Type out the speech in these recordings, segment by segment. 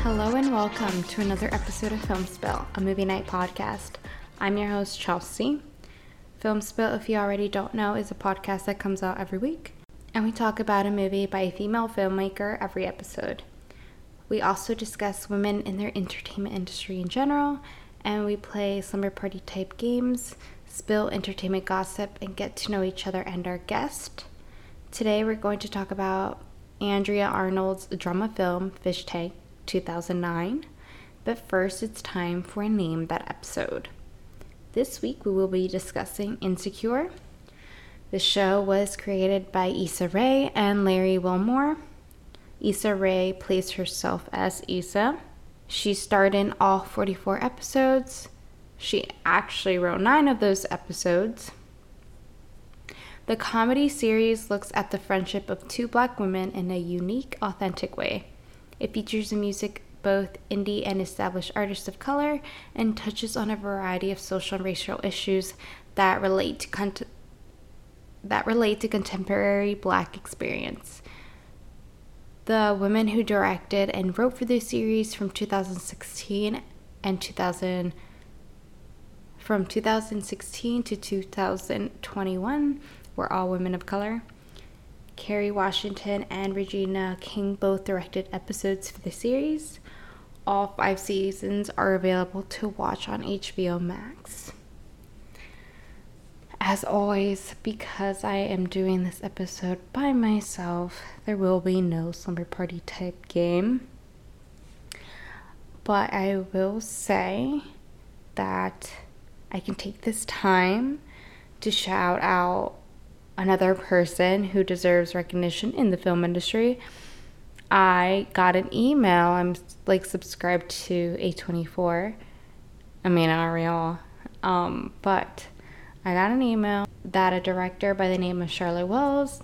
Hello and welcome to another episode of Film Spill, a movie night podcast. I'm your host, Chelsea. Film Spill, if you already don't know, is a podcast that comes out every week, and we talk about a movie by a female filmmaker every episode. We also discuss women in their entertainment industry in general, and we play slumber party type games, spill entertainment gossip, and get to know each other and our guest. Today we're going to talk about Andrea Arnold's drama film, Fish Tank, 2009, but first it's time for a Name That episode. This week we will be discussing Insecure. The show was created by Issa Rae and Larry Wilmore. Issa Rae plays herself as Issa. She starred in all 44 episodes. She actually wrote 9 of those episodes. The comedy series looks at the friendship of two Black women in a unique, authentic way. It features the music both indie and established artists of color and touches on a variety of social and racial issues that relate to contemporary Black experience. The women who directed and wrote for the series from 2016 and 2016 to 2021 were all women of color. Kerry Washington and Regina King both directed episodes for the series. All 5 seasons are available to watch on HBO Max. As always, because I am doing this episode by myself, there will be no slumber party type game. But I will say that I can take this time to shout out another person who deserves recognition in the film industry. I got an email. I'm subscribed to A24. I mean, are we all? But I got an email that a director by the name of Charlotte Wells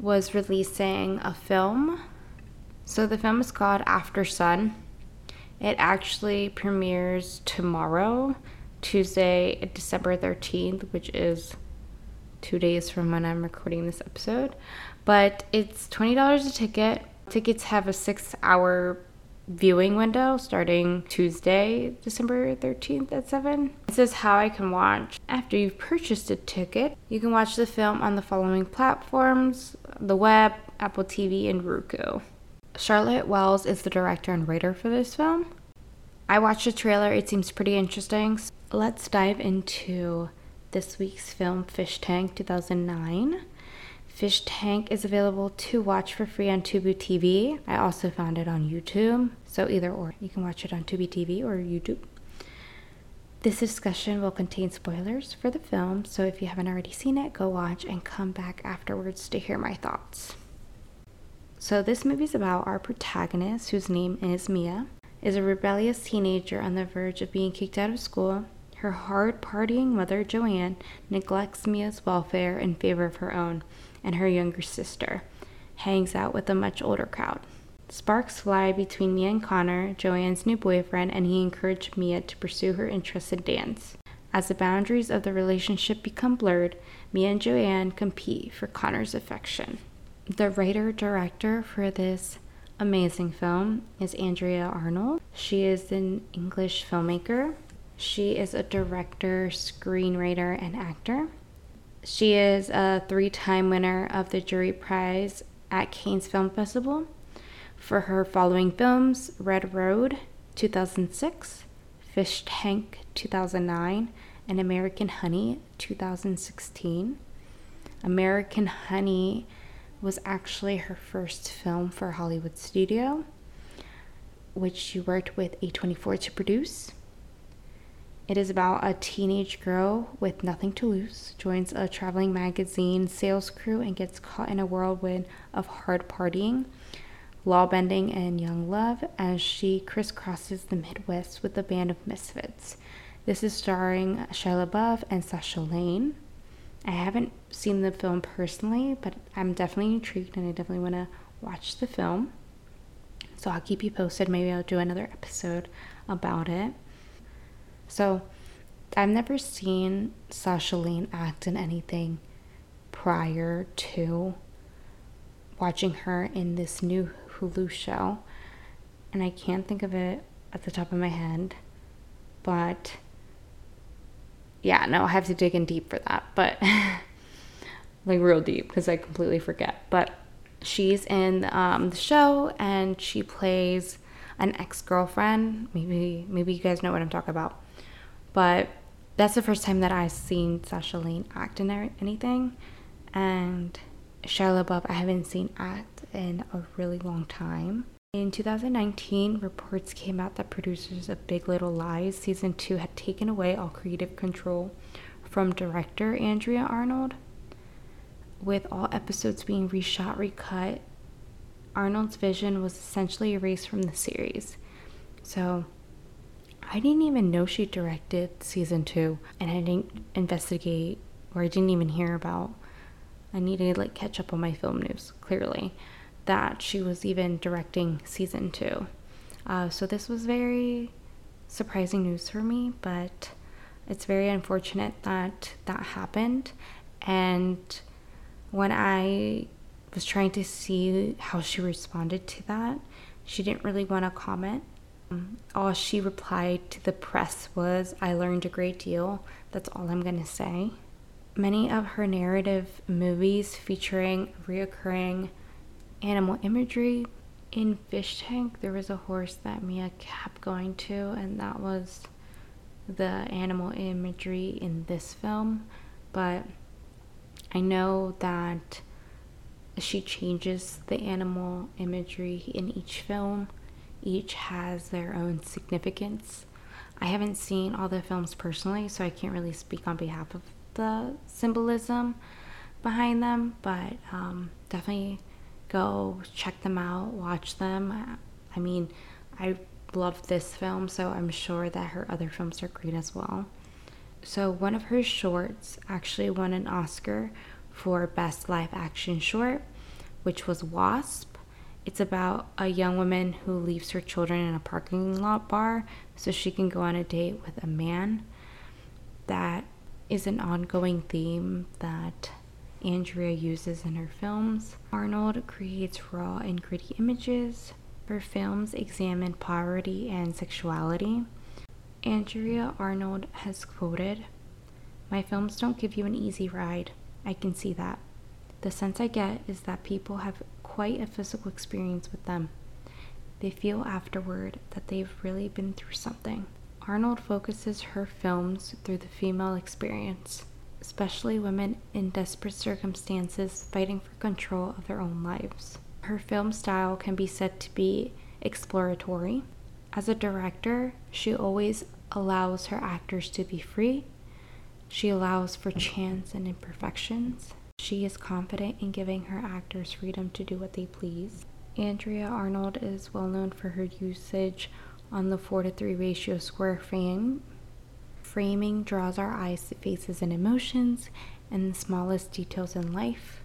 was releasing a film. So the film is called After Sun. It actually premieres tomorrow, Tuesday, December 13th, which is 2 days from when I'm recording this episode, but it's $20 a ticket. Tickets have a 6-hour viewing window starting Tuesday, December 13th at 7. This is how I can watch. After you've purchased a ticket, you can watch the film on the following platforms: the web, Apple TV, and Roku. Charlotte Wells is the director and writer for this film. I watched the trailer. It seems pretty interesting. So let's dive into this week's film, Fish Tank 2009. Fish Tank is available to watch for free on Tubi TV. I also found it on YouTube, so either or. You can watch it on Tubi TV or YouTube. This discussion will contain spoilers for the film, so if you haven't already seen it, go watch and come back afterwards to hear my thoughts. So this movie is about our protagonist, whose name is Mia, is a rebellious teenager on the verge of being kicked out of school. Her hard-partying mother, Joanne, neglects Mia's welfare in favor of her own, and her younger sister hangs out with a much older crowd. Sparks fly between Mia and Connor, Joanne's new boyfriend, and he encouraged Mia to pursue her interest in dance. As the boundaries of the relationship become blurred, Mia and Joanne compete for Connor's affection. The writer-director for this amazing film is Andrea Arnold. She is an English filmmaker. She is a director, screenwriter, and actor. She is a 3-time winner of the Jury Prize at Cannes Film Festival for her following films: Red Road, 2006, Fish Tank, 2009, and American Honey, 2016. American Honey was actually her first film for Hollywood Studio, which she worked with A24 to produce. It is about a teenage girl with nothing to lose, joins a traveling magazine sales crew, and gets caught in a whirlwind of hard partying, law bending, and young love as she crisscrosses the Midwest with a band of misfits. This is starring Shia LaBeouf and Sasha Lane. I haven't seen the film personally, but I'm definitely intrigued and I definitely want to watch the film. So I'll keep you posted. Maybe I'll do another episode about it. So I've never seen Sasha Lane act in anything prior to watching her in this new Hulu show, and I can't think of it at the top of my head, but yeah, no, I have to dig in deep for that, but like real deep, because I completely forget. But she's in the show, and she plays an ex-girlfriend. Maybe you guys know what I'm talking about. But that's the first time that I've seen Sasha Lane act in anything. And Shia LaBeouf, I haven't seen act in a really long time. In 2019, reports came out that producers of Big Little Lies Season 2 had taken away all creative control from director Andrea Arnold, with all episodes being reshot, recut. Arnold's vision was essentially erased from the series. So I didn't even know she directed Season 2, and I didn't investigate, or I didn't even hear about. I needed to like catch up on my film news, clearly, that she was even directing Season 2. So this was very surprising news for me, but it's very unfortunate that that happened. And when I was trying to see how she responded to that, she didn't really want to comment. All she replied to the press was, "I learned a great deal. That's all I'm going to say." Many of her narrative movies featuring reoccurring animal imagery. In Fish Tank, there was a horse that Mia kept going to, and that was the animal imagery in this film. But I know that she changes the animal imagery in each film. Each has their own significance. I haven't seen all the films personally, so I can't really speak on behalf of the symbolism behind them, but definitely go check them out, watch them. I mean, I love this film, so I'm sure that her other films are great as well. So one of her shorts actually won an Oscar for Best Live Action Short, which was Wasp. It's about a young woman who leaves her children in a parking lot bar so she can go on a date with a man. That is an ongoing theme that Andrea uses in her films. Arnold creates raw and gritty images. Her films examine poverty and sexuality. Andrea Arnold has quoted, "My films don't give you an easy ride. I can see that. The sense I get is that people have quite a physical experience with them. They feel afterward that they've really been through something." Arnold focuses her films through the female experience, especially women in desperate circumstances fighting for control of their own lives. Her film style can be said to be exploratory. As a director, she always allows her actors to be free. She allows for chance and imperfections. She is confident in giving her actors freedom to do what they please. Andrea Arnold is well known for her usage on the 4:3 ratio square frame. Framing draws our eyes to faces and emotions and the smallest details in life,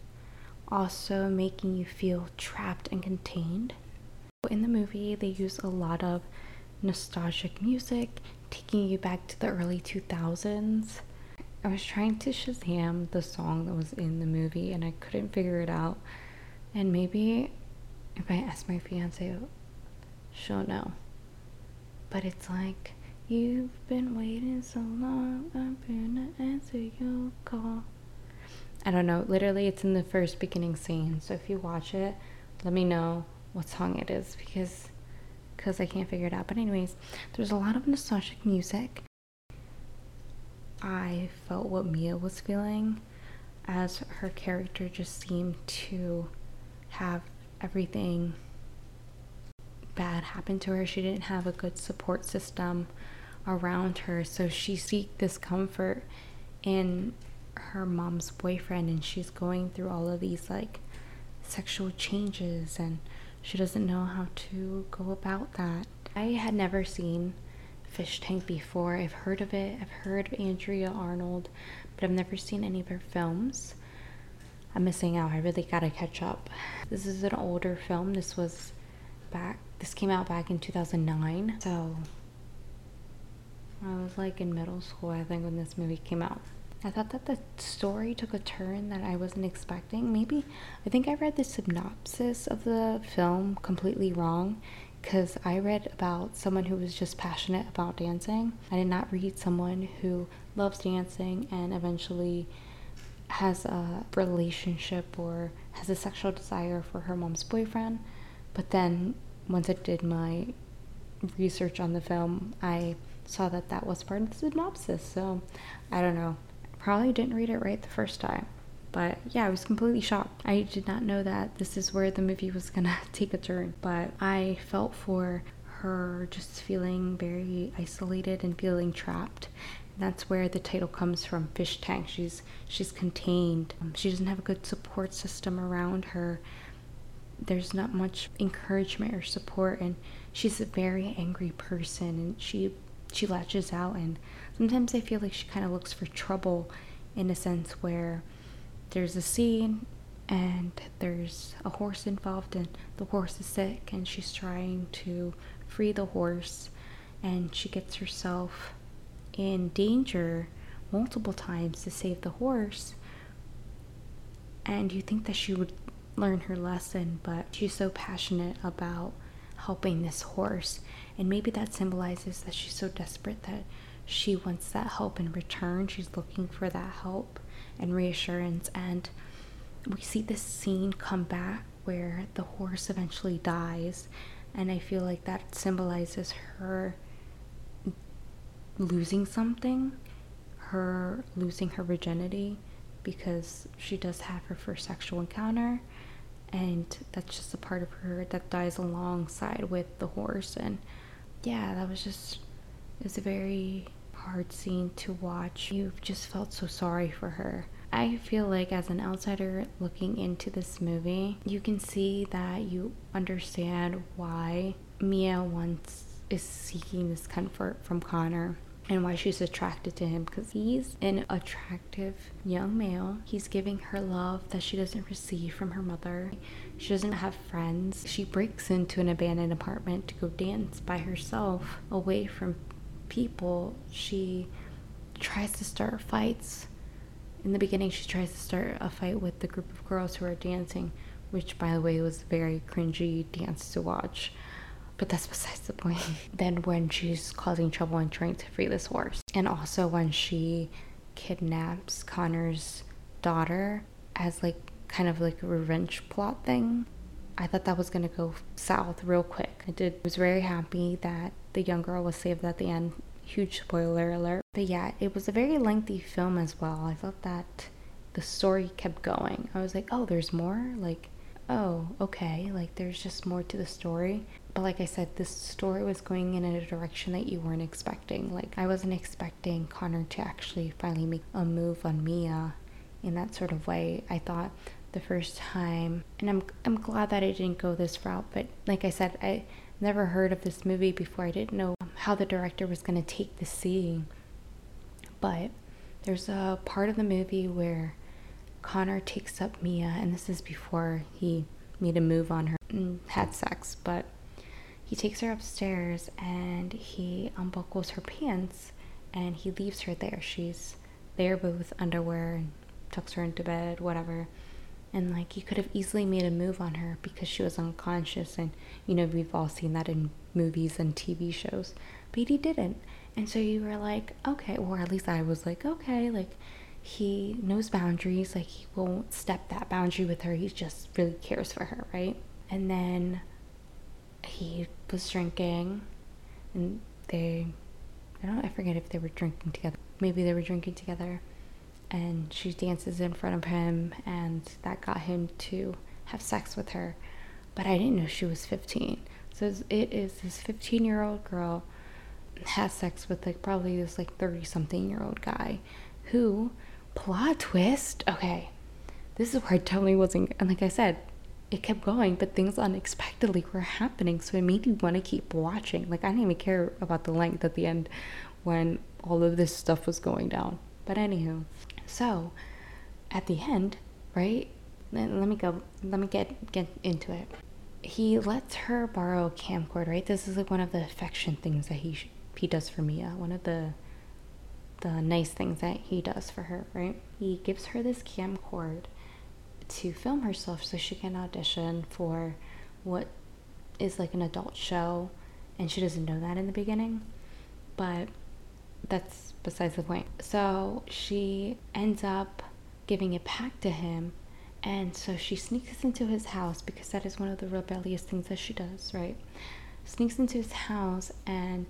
also making you feel trapped and contained. In the movie, they use a lot of nostalgic music, taking you back to the early 2000s. I was trying to Shazam the song that was in the movie, and I couldn't figure it out. And maybe if I ask my fiance, she'll know. But it's like, "You've been waiting so long, I'm gonna answer your call." I don't know, literally it's in the first beginning scene, so if you watch it, let me know what song it is, because I can't figure it out. But anyways, there's a lot of nostalgic music. I felt what Mia was feeling, as her character just seemed to have everything bad happened to her. She didn't have a good support system around her, so she seeks this comfort in her mom's boyfriend, and she's going through all of these like sexual changes, and she doesn't know how to go about that. I had never seen Fish Tank before. I've heard of it, I've heard of Andrea Arnold, but I've never seen any of her films. I'm missing out, I really gotta catch up. This is an older film. This came out back in 2009, so I was like in middle school, I think, when this movie came out. I thought that the story took a turn that I wasn't expecting. Maybe, I think I read the synopsis of the film completely wrong, because I read about someone who was just passionate about dancing. I did not read someone who loves dancing and eventually has a relationship or has a sexual desire for her mom's boyfriend. But then once I did my research on the film, I saw that that was part of the synopsis. So I don't know, probably didn't read it right the first time. But yeah, I was completely shocked. I did not know that this is where the movie was gonna take a turn. But I felt for her, just feeling very isolated and feeling trapped. That's where the title comes from, Fish Tank. She's contained. She doesn't have a good support system around her. There's not much encouragement or support, and she's a very angry person, and she latches out. And sometimes I feel like she kind of looks for trouble, in a sense where there's a scene and there's a horse involved and the horse is sick and she's trying to free the horse, and she gets herself in danger multiple times to save the horse. And you think that she would learn her lesson, but she's so passionate about helping this horse, and maybe that symbolizes that she's so desperate that she wants that help in return. She's looking for that help and reassurance. And we see this scene come back where the horse eventually dies, and I feel like that symbolizes her losing something, her losing her virginity, because she does have her first sexual encounter, and that's just a part of her that dies alongside with the horse. And yeah, that was just, it's a very hard scene to watch. You've just felt so sorry for her. I feel like as an outsider looking into this movie, you can see that you understand why Mia is seeking this comfort from Connor, and why she's attracted to him, because he's an attractive young male. He's giving her love that she doesn't receive from her mother. She doesn't have friends. She breaks into an abandoned apartment to go dance by herself, away from people. She tries to start fights. In the beginning, she tries to start a fight with the group of girls who are dancing, which, by the way, was a very cringy dance to watch. But that's besides the point. Then when she's causing trouble and trying to free this horse, and also when she kidnaps Connor's daughter as like kind of like a revenge plot thing, I thought that was gonna go south real quick. I was very happy that the young girl was saved at the end. Huge spoiler alert. But yeah, it was a very lengthy film as well. I felt that the story kept going. I was like, oh, there's more? Like, oh, okay, like there's just more to the story. But like I said, this story was going in a direction that you weren't expecting. Like, I wasn't expecting Connor to actually finally make a move on Mia in that sort of way. I thought the first time, and I'm glad that I didn't go this route, but like I said, I never heard of this movie before. I didn't know how the director was going to take the scene. But there's a part of the movie where Connor takes up Mia, and this is before he made a move on her and had sex, but he takes her upstairs and he unbuckles her pants and he leaves her there. She's there but with underwear, and tucks her into bed, whatever. And like, he could have easily made a move on her because she was unconscious, and you know, we've all seen that in movies and TV shows, but he didn't. And so you were like, okay, or at least I was like, okay, like he knows boundaries, like he won't step that boundary with her, he just really cares for her, right? And then he was drinking, and I forget if they were drinking together. Maybe they were drinking together, and she dances in front of him, and that got him to have sex with her. But I didn't know she was 15. So it is this 15-year-old girl has sex with like probably this like 30-something-year-old guy, who, plot twist, okay, this is where it totally wasn't, and like I said, it kept going, but things unexpectedly were happening, so it made you want to keep watching. Like, I didn't even care about the length at the end when all of this stuff was going down. But anywho, so at the end, right, let me get into it. He lets her borrow a camcorder, right? This is like one of the affection things that he he does for Mia, one of the nice things that he does for her, right? He gives her this camcord to film herself so she can audition for what is like an adult show, and she doesn't know that in the beginning, but that's besides the point. So she ends up giving it back to him, and so she sneaks into his house, because that is one of the rebellious things that she does, right? Sneaks into his house and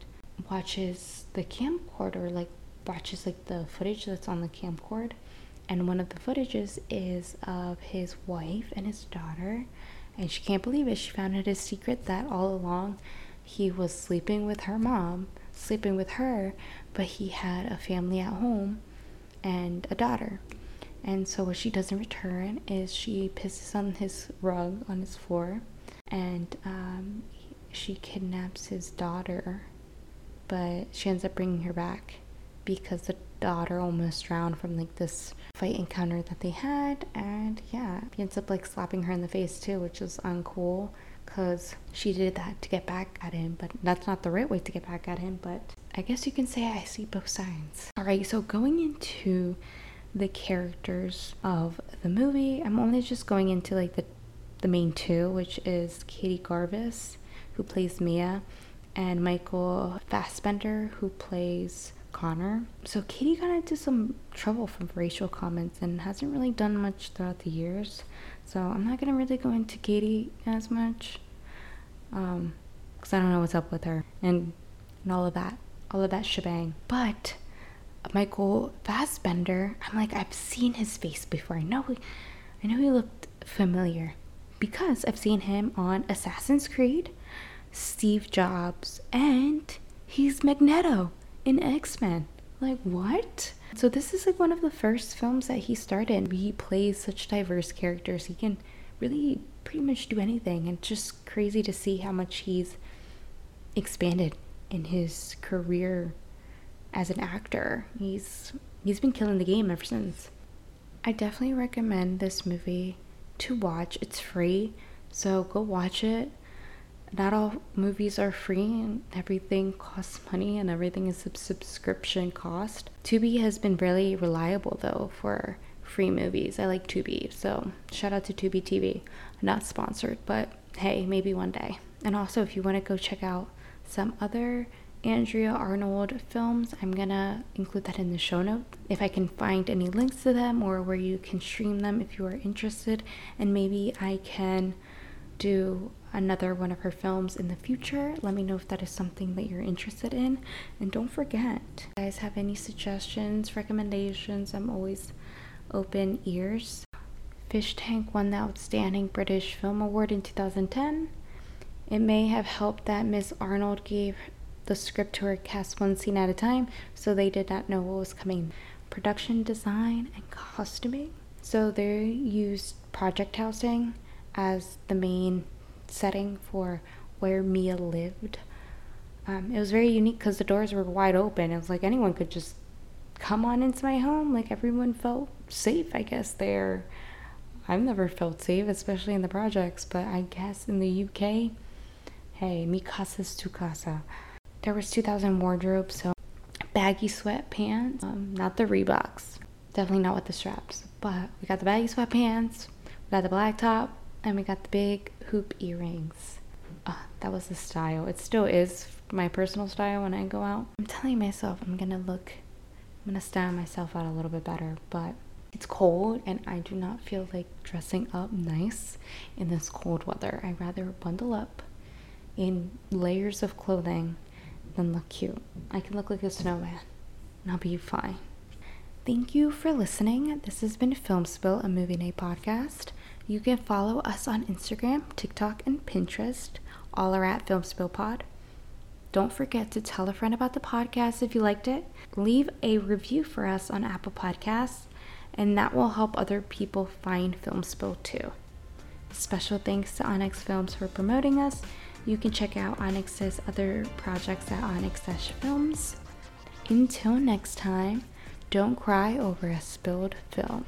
watches the camcorder, like watches like the footage that's on the camcorder, and one of the footages is of his wife and his daughter, and she can't believe it. She found out his secret that all along he was sleeping with her mom, sleeping with her, but he had a family at home and a daughter. And so what she does in return is she pisses on his rug, on his floor, and she kidnaps his daughter, but she ends up bringing her back because the daughter almost drowned from like this fight encounter that they had. And yeah, he ends up like slapping her in the face too, which is uncool because she did that to get back at him, but that's not the right way to get back at him. But I guess you can say I see both sides. All right, so going into the characters of the movie, I'm only just going into like the main two, which is Katie Jarvis, who plays Mia, and Michael Fassbender, who plays Connor. So Katie got into some trouble from racial comments and hasn't really done much throughout the years, so I'm not gonna really go into Katie as much because I don't know what's up with her and all of that shebang. But Michael Fassbender, I'm like, I've seen his face before. I know he looked familiar because I've seen him on Assassin's Creed, Steve Jobs, and he's Magneto in X-Men. Like, what? So this is like one of the first films that he started. He plays such diverse characters. He can really pretty much do anything, and just crazy to see how much he's expanded in his career as an actor. He's been killing the game ever since. I definitely recommend this movie to watch. It's free, so go watch it. Not all movies are free, and everything costs money, and everything is a subscription cost. Tubi has been really reliable though for free movies. I like Tubi, so shout out to Tubi TV. Not sponsored, but hey, maybe one day. And also, if you want to go check out some other Andrea Arnold films, I'm gonna include that in the show note if I can find any links to them or where you can stream them if you are interested. And maybe I can do another one of her films in the future. Let me know if that is something that you're interested in. And don't forget, if you guys have any suggestions, recommendations, I'm always open ears. Fish Tank won the Outstanding British Film Award in 2010. It may have helped that Miss Arnold gave the script to her cast one scene at a time, so they did not know what was coming. Production design and costuming. So they used project housing as the main setting for where Mia lived. It was very unique because the doors were wide open. It was like anyone could just come on into my home. Like, everyone felt safe, I guess, there. I've never felt safe, especially in the projects, but I guess in the UK, hey, mi casa es tu casa. There was 2,000 wardrobes, so baggy sweatpants, not the Reeboks, definitely not with the straps, but we got the baggy sweatpants, we got the black top, and we got the big hoop earrings. That was the style. It still is my personal style when I go out. I'm telling myself I'm gonna style myself out a little bit better, but it's cold and I do not feel like dressing up nice in this cold weather. I'd rather bundle up in layers of clothing and look cute. I can look like a snowman and I'll be fine. Thank you for listening. This has been Film Spill, a Movie Night podcast. You can follow us on Instagram, TikTok, and Pinterest. All are at Film Spill Pod. Don't forget to tell a friend about the podcast if you liked it. Leave a review for us on Apple Podcasts, and that will help other people find Film Spill too. Special thanks to Onyx Films for promoting us. You can check out Onyx's other projects at Onyx-Films. Until next time, don't cry over a spilled film.